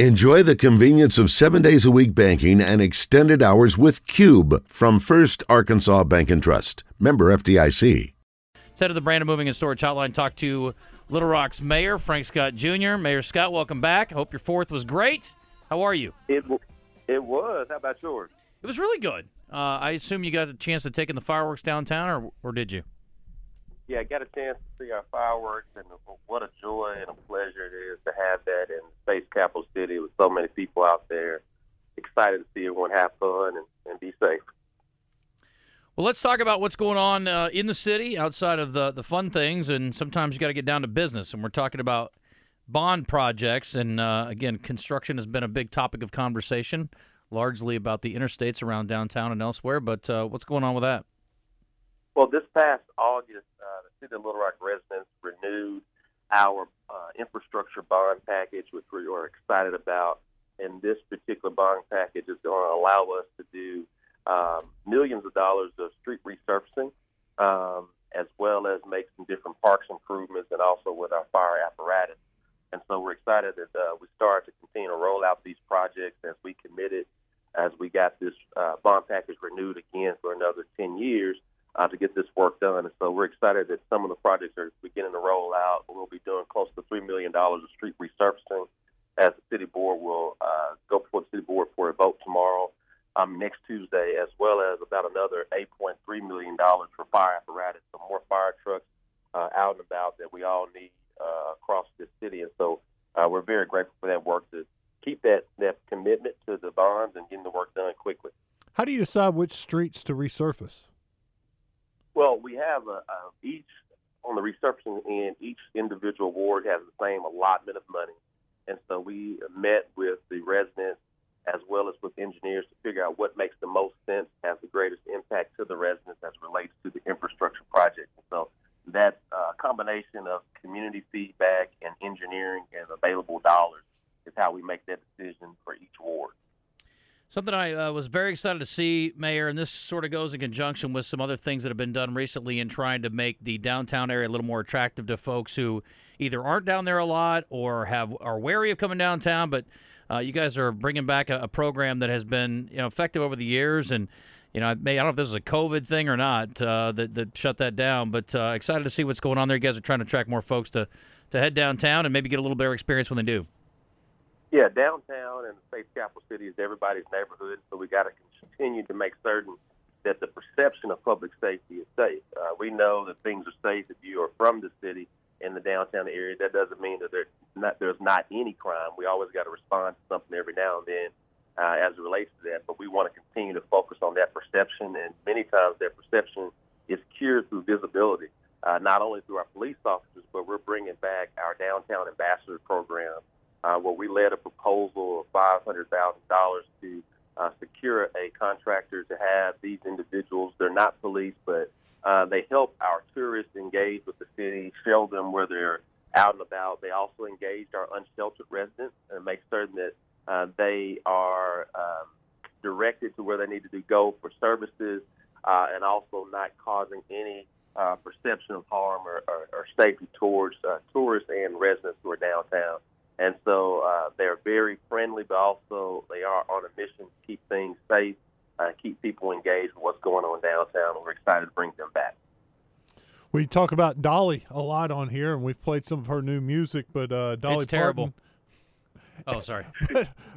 Enjoy the convenience of 7 days a week banking and extended hours with Cube from First Arkansas Bank and Trust. Member FDIC. Let's head to the Brandon Moving and Storage Hotline. Talk to Little Rock's mayor, Frank Scott Jr. Mayor Scott, welcome back. Hope your fourth was great. How are you? It was. How about yours? It was really good. I assume you got a chance to take in the fireworks downtown, or did you? Yeah, I got a chance to see our fireworks, and what a joy and a pleasure it is to have that in Space Capital City with so many people out there. Excited to see everyone have fun and be safe. Well, let's talk about what's going on in the city outside of the fun things, and sometimes you got to get down to business, and we're talking about bond projects, and again, construction has been a big topic of conversation, largely about the interstates around downtown and elsewhere, but what's going on with that? Well, this past August, the City of Little Rock residents renewed our infrastructure bond package, which we are excited about, and this particular bond package is going to allow us to do millions of dollars of street resurfacing, as well as make some different parks improvements and also with our fire apparatus. And so we're excited that we started to continue to roll out these projects as we committed, as we got this bond package renewed again for another 10 years to get this work done. And so we're excited that some of the projects are beginning to roll out. We'll be doing close to $3 million of street resurfacing as the city board will go before the city board for a vote tomorrow. Next Tuesday, as well as about another $8.3 million for fire apparatus, so more fire trucks out and about that we all need across this city. And so we're very grateful for that work to keep that commitment to the bonds and getting the work done quickly. How do you decide which streets to resurface? Well, we have each, on the resurfacing end, each individual ward has the same allotment of money. And so we met with the residents as well as with engineers to figure out what makes the most sense, has the greatest impact to the residents as relates to the infrastructure project. And so that's a combination of community feedback and engineering and available dollars is how we make that decision for each ward. Something I was very excited to see, Mayor, and this sort of goes in conjunction with some other things that have been done recently in trying to make the downtown area a little more attractive to folks who either aren't down there a lot or are wary of coming downtown, but you guys are bringing back a program that has been effective over the years, and I don't know if this is a COVID thing or not that shut that down, but excited to see what's going on there. You guys are trying to attract more folks to head downtown and maybe get a little better experience when they do. Yeah, downtown and the state's capital city is everybody's neighborhood, so we got to continue to make certain that the perception of public safety is safe. We know that things are safe if you are from the city in the downtown area. That doesn't mean that there's not any crime. We always got to respond to something every now and then as it relates to that, but we want to continue to focus on that perception, and many times that perception is cured through visibility, not only through our police officers, but we're bringing back our downtown ambassador program, where we led a proposal of $500,000 to secure a contractor to have these individuals. They're not police, but they help our tourists engage with the city, show them where they're out and about. They also engaged our unsheltered residents and make certain that they are directed to where they need to go for services and also not causing any perception of harm or safety towards tourists and residents who are downtown. And so they're very friendly, but also they are on a mission to keep things safe, keep people engaged with what's going on downtown, and we're excited to bring them back. We talk about Dolly a lot on here, and we've played some of her new music, but Dolly Parton. Terrible. Oh, sorry.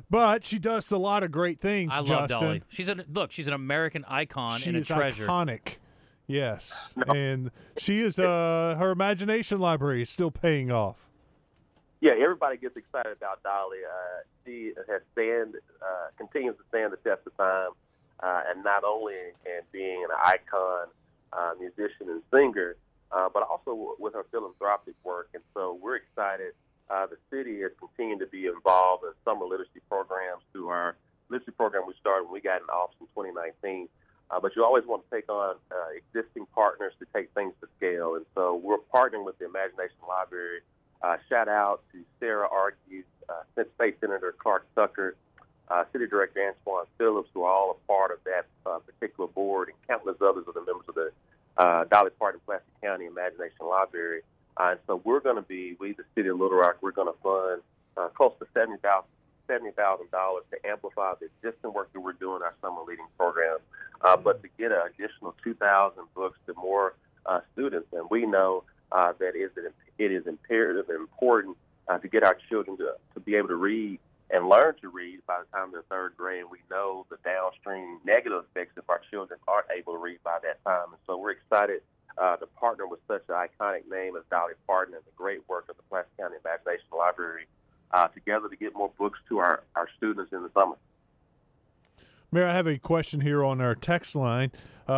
but she does a lot of great things, I love Justin. Dolly. She's an American icon and a treasure. She's iconic, yes. No. And she is, her Imagination Library is still paying off. Yeah, everybody gets excited about Dolly. She has continues to stand the test of time, and not only in being an icon, musician and singer, but also with her philanthropic work. And so we're excited. The city has continued to be involved in summer literacy programs through our literacy program we started when we got in office in 2019. But you always want to take on existing partners to take things to scale. And so we're partnering with the Imagination Library. Shout out to Sarah Arceus, State Senator Clark Tucker, City Director Antoine Phillips, who are all a part of that particular board, and countless others of the members of the Dolly Parton Plastic County Imagination Library. And so we're going to be, we the City of Little Rock, we're going to fund close to $70,000 $70,000 to amplify the existing work that we're doing in our summer reading program, but to get an additional 2,000 books to more students. And we know that it is imperative and important to get our children to be able to read and learn to read by the time they're third grade. We know the downstream negative effects if our children aren't able to read by that time. And so we're excited to partner with such an iconic name as Dolly Parton and the great work of the Pulaski County Imagination Library together to get more books to our students in the summer. Mayor, I have a question here on our text line.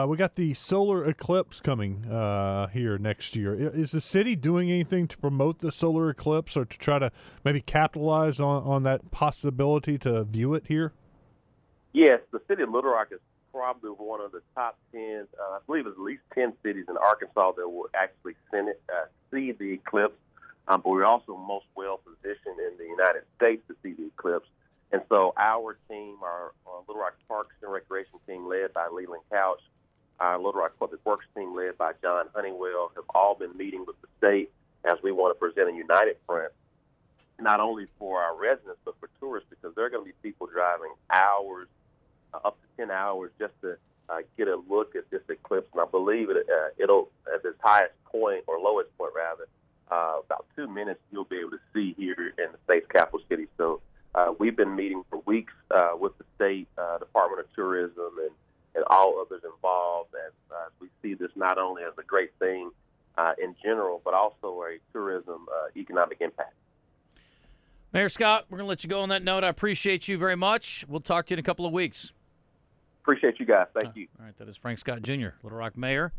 We got the solar eclipse coming here next year. Is the city doing anything to promote the solar eclipse or to try to maybe capitalize on that possibility to view it here? Yes, the city of Little Rock is probably one of the top 10, I believe it's at least 10 cities in Arkansas that will actually see the eclipse. But we're also most well-positioned in the United States to see the eclipse. And so our team, our Little Rock Parks and Recreation team led by Leland Couch, our Little Rock Public Works team led by John Honeywell, have all been meeting with the state as we want to present a united front, not only for our residents but for tourists, because there are going to be people driving hours, up to 10 hours, just to get a look at this eclipse. And I believe it'll, at its highest point, or lowest point rather, about 2 minutes you'll be able to see here in the state's capital city. So we've been meeting for weeks with the state, Department of Tourism, and all others involved as we see this not only as a great thing in general, but also a tourism economic impact. Mayor Scott, we're going to let you go on that note. I appreciate you very much. We'll talk to you in a couple of weeks. Appreciate you guys. Thank you. All right, that is Frank Scott Jr., Little Rock Mayor.